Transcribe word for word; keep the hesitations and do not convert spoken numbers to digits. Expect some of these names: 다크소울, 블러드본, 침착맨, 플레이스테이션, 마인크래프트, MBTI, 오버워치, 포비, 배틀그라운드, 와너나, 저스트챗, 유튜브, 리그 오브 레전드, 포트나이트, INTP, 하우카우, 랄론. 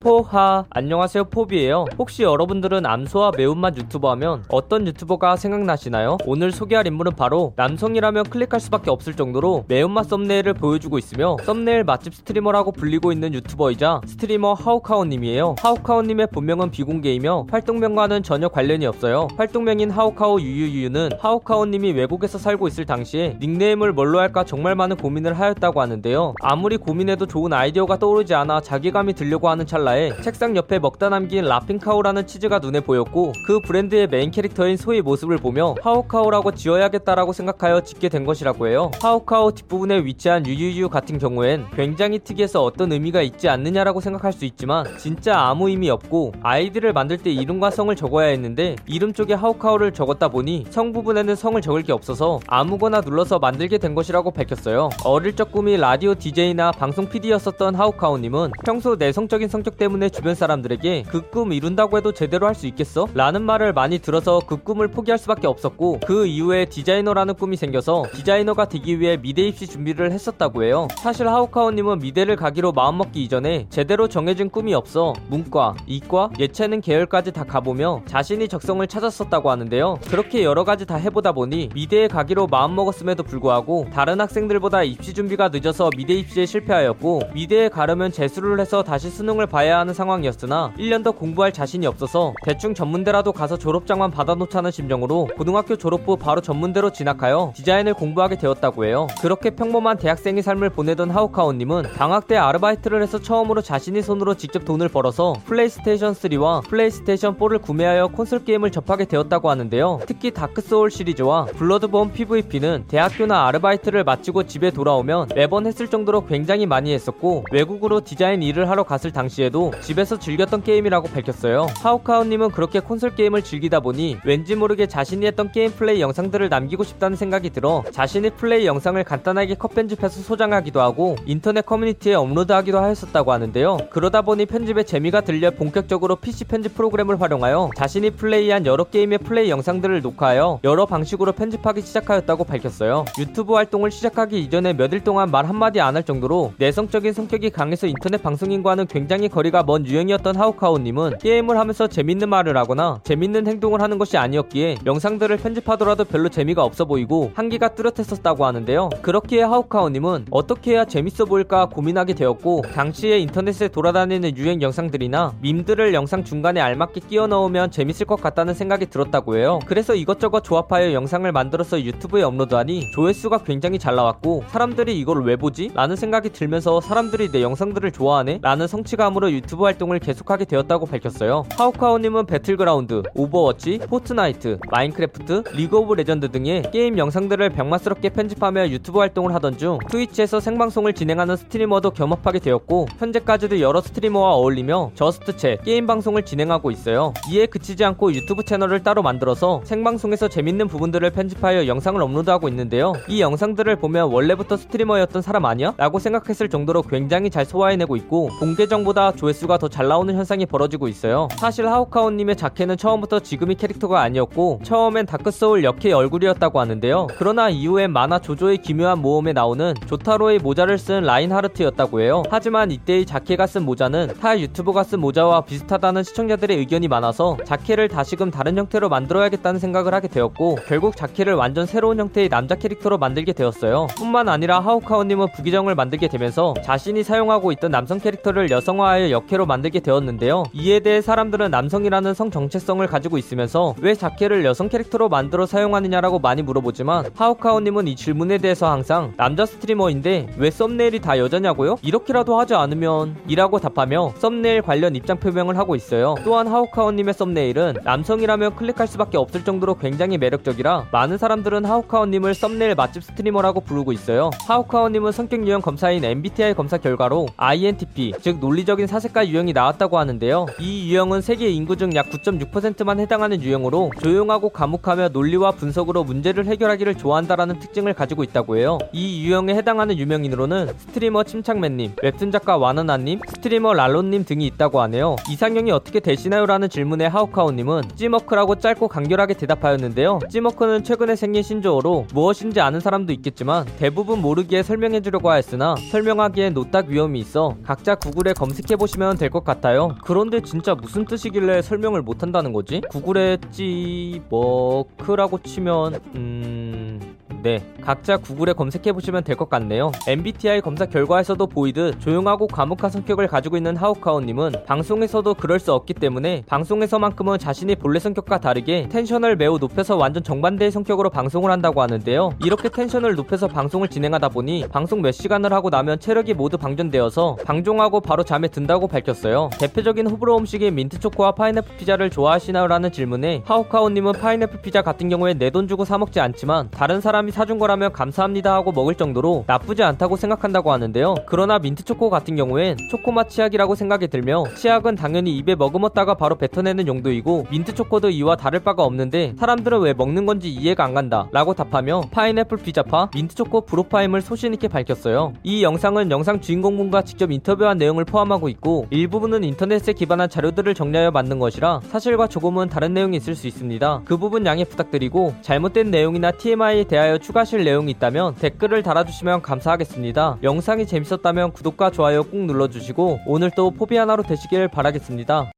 포하 안녕하세요, 포비예요. 혹시 여러분들은 암소와 매운맛 유튜버 하면 어떤 유튜버가 생각나시나요? 오늘 소개할 인물은 바로 남성이라면 클릭할 수밖에 없을 정도로 매운맛 썸네일을 보여주고 있으며 썸네일 맛집 스트리머라고 불리고 있는 유튜버이자 스트리머 하우카우 님이에요. 하우카우 님의 본명은 비공개이며 활동명과는 전혀 관련이 없어요. 활동명인 하우카우 유유유유는 하우카우 님이 외국에서 살고 있을 당시에 닉네임을 뭘로 할까 정말 많은 고민을 하였다고 하는데요. 아무리 고민해도 좋은 아이디어가 떠오르지 않아 자괴감이 들려고 하는 찰나 책상 옆에 먹다 남긴 라핑카우라는 치즈가 눈에 보였고 그 브랜드의 메인 캐릭터인 소의 모습을 보며 하우카우라고 지어야겠다라고 생각하여 짓게 된 것이라고 해요. 하우카우 뒷부분에 위치한 유유유 같은 경우엔 굉장히 특이해서 어떤 의미가 있지 않느냐라고 생각할 수 있지만 진짜 아무 의미 없고 아이디를 만들 때 이름과 성을 적어야 했는데 이름 쪽에 하우카우를 적었다 보니 성 부분에는 성을 적을 게 없어서 아무거나 눌러서 만들게 된 것이라고 밝혔어요. 어릴 적 꿈이 라디오 디제이나 방송 피디였었던 하우카우님은 평소 내성적인 성격 때문에 주변 사람들에게 그 꿈 이룬다고 해도 제대로 할 수 있겠어? 라는 말을 많이 들어서 그 꿈을 포기할 수밖에 없었고 그 이후에 디자이너라는 꿈이 생겨서 디자이너가 되기 위해 미대 입시 준비를 했었다고 해요. 사실 하우카우님은 미대를 가기로 마음먹기 이전에 제대로 정해진 꿈이 없어 문과, 이과, 예체능 계열까지 다 가보며 자신이 적성을 찾았었다고 하는데요. 그렇게 여러가지 다 해보다 보니 미대에 가기로 마음먹었음에도 불구하고 다른 학생들보다 입시 준비가 늦어서 미대 입시에 실패하였고 미대에 가려면 재수를 해서 다시 수능을 봐야 하는 상황이었으나 일 년 더 공부할 자신이 없어서 대충 전문대라도 가서 졸업장만 받아놓자는 심정으로 고등학교 졸업 후 바로 전문대로 진학하여 디자인을 공부하게 되었다고 해요. 그렇게 평범한 대학생의 삶을 보내던 하우카우님은 방학 때 아르바이트를 해서 처음으로 자신이 손으로 직접 돈을 벌어서 플레이스테이션 쓰리와 플레이스테이션 포를 구매하여 콘솔 게임을 접하게 되었다고 하는데요. 특히 다크소울 시리즈와 블러드본 피브이피는 대학교나 아르바이트를 마치고 집에 돌아오면 매번 했을 정도로 굉장히 많이 했었고 외국으로 디자인 일을 하러 갔을 당시에도 집에서 즐겼던 게임이라고 밝혔어요. 하우카우님은 그렇게 콘솔 게임을 즐기다 보니 왠지 모르게 자신이 했던 게임 플레이 영상들을 남기고 싶다는 생각이 들어 자신이 플레이 영상을 간단하게 컷 편집해서 소장하기도 하고 인터넷 커뮤니티에 업로드하기도 하였었다고 하는데요. 그러다 보니 편집에 재미가 들려 본격적으로 피씨 편집 프로그램을 활용하여 자신이 플레이한 여러 게임의 플레이 영상들을 녹화하여 여러 방식으로 편집하기 시작하였다고 밝혔어요. 유튜브 활동을 시작하기 이전에 몇 일 동안 말 한마디 안 할 정도로 내성적인 성격이 강해서 인터넷 방송인과는 굉장히 거리 가 먼 유행이었던 하우카우님은 게임을 하면서 재밌는 말을 하거나 재밌는 행동을 하는 것이 아니었기에 영상들을 편집하더라도 별로 재미가 없어 보이고 한기가 뚜렷했었다고 하는데요. 그렇기에 하우카우님은 어떻게 해야 재밌어 보일까 고민하게 되었고 당시에 인터넷에 돌아다니는 유행 영상들이나 밈들을 영상 중간에 알맞게 끼워 넣으면 재밌을 것 같다는 생각이 들었다고 해요. 그래서 이것저것 조합하여 영상을 만들어서 유튜브에 업로드하니 조회수가 굉장히 잘 나왔고 사람들이 이걸 왜 보지? 라는 생각이 들면서 사람들이 내 영상들을 좋아하네? 라는 성취감으로 유튜브 활동을 계속하게 되었다고 밝혔어요. 하우카우님은 배틀그라운드, 오버워치, 포트나이트, 마인크래프트, 리그 오브 레전드 등의 게임 영상들을 병맛스럽게 편집하며 유튜브 활동을 하던 중 트위치에서 생방송을 진행하는 스트리머도 겸업하게 되었고 현재까지도 여러 스트리머와 어울리며 저스트챗 게임 방송을 진행하고 있어요. 이에 그치지 않고 유튜브 채널을 따로 만들어서 생방송에서 재밌는 부분들을 편집하여 영상을 업로드하고 있는데요. 이 영상들을 보면 원래부터 스트리머였던 사람 아니야? 라고 생각했을 정도로 굉장히 잘 소화해내고 있고 공개전보다 조 조회수가 더 잘 나오는 현상이 벌어지고 있어요. 사실 하우카우님의 자켓은 처음부터 지금의 캐릭터가 아니었고 처음엔 다크소울 역의 얼굴이었다고 하는데요. 그러나 이후엔 만화 조조의 기묘한 모험에 나오는 조타로의 모자를 쓴 라인하르트였다고 해요. 하지만 이때의 자켓가 쓴 모자는 타 유튜버가 쓴 모자와 비슷하다는 시청자들의 의견이 많아서 자켓을 다시금 다른 형태로 만들어야겠다는 생각을 하게 되었고 결국 자켓을 완전 새로운 형태의 남자 캐릭터로 만들게 되었어요. 뿐만 아니라 하우카우님은 부기정을 만들게 되면서 자신이 사용하고 있던 남성 캐릭터를 여성화하여 역캐로 만들게 되었는데요. 이에 대해 사람들은 남성이라는 성 정체성을 가지고 있으면서 왜 자켓를 여성 캐릭터로 만들어 사용하느냐라고 많이 물어보지만 하우카우님은 이 질문에 대해서 항상 남자 스트리머인데 왜 썸네일이 다 여자냐고요? 이렇게라도 하지 않으면 이라고 답하며 썸네일 관련 입장 표명을 하고 있어요. 또한 하우카우님의 썸네일은 남성이라면 클릭할 수밖에 없을 정도로 굉장히 매력적이라 많은 사람들은 하우카우님을 썸네일 맛집 스트리머라고 부르고 있어요. 하우카우님은 성격 유형 검사인 엠비티아이 검사 결과로 아이엔티피 즉 논리적인 사색 색깔 유형이 나왔다고 하는데요. 이 유형은 세계 인구 중 약 구 점 육 퍼센트만 해당하는 유형으로 조용하고 과묵하며 논리와 분석으로 문제를 해결하기를 좋아한다라는 특징을 가지고 있다고 해요. 이 유형에 해당하는 유명인으로는 스트리머 침착맨님, 웹툰 작가 와너나님, 스트리머 랄론님 등이 있다고 하네요. 이상형이 어떻게 되시나요? 라는 질문에 하우카우님은 찌머크라고 짧고 간결하게 대답하였는데요. 찌머크는 최근에 생긴 신조어로 무엇인지 아는 사람도 있겠지만 대부분 모르기에 설명해주려고 하였으나 설명하기엔 노딱 위험이 있어 각자 구글에 검색해보시면 찾아보시면 될 것 같아요. 그런데 진짜 무슨 뜻이길래 설명을 못한다는 거지? 구글에 찌머크라고 치면 음... 네, 각자 구글에 검색해보시면 될 것 같네요. 엠비티아이 검사 결과에서도 보이듯 조용하고 과묵한 성격을 가지고 있는 하우카우님은 방송에서도 그럴 수 없기 때문에 방송에서만큼은 자신이 본래 성격과 다르게 텐션을 매우 높여서 완전 정반대의 성격으로 방송을 한다고 하는데요. 이렇게 텐션을 높여서 방송을 진행하다 보니 방송 몇 시간을 하고 나면 체력이 모두 방전되어서 방종하고 바로 잠에 든다고 밝혔어요. 대표적인 호불호 음식인 민트초코와 파인애플 피자를 좋아하시나요? 라는 질문에 하우카우님은 파인애플 피자 같은 경우에 내 돈 주고 사먹지 않지만 다른 사람이 사준 거라면 감사합니다 하고 먹을 정도로 나쁘지 않다고 생각한다고 하는데요. 그러나 민트초코 같은 경우엔 초코맛 치약이라고 생각이 들며 치약은 당연히 입에 머금었다가 바로 뱉어내는 용도이고 민트초코도 이와 다를 바가 없는데 사람들은 왜 먹는 건지 이해가 안 간다 라고 답하며 파인애플 피자파 민트초코 브로파임을 소신있게 밝혔어요. 이 영상은 영상 주인공분과 직접 인터뷰한 내용을 포함하고 있고 일부분은 인터넷에 기반한 자료들을 정리하여 만든 것이라 사실과 조금은 다른 내용이 있을 수 있습니다. 그 부분 양해 부탁드리고 잘못된 내용이나 티엠아이에 대하여 추가하실 내용이 있다면 댓글을 달아주시면 감사하겠습니다. 영상이 재밌었다면 구독과 좋아요 꾹 눌러주시고 오늘도 포비 하나로 되시길 바라겠습니다.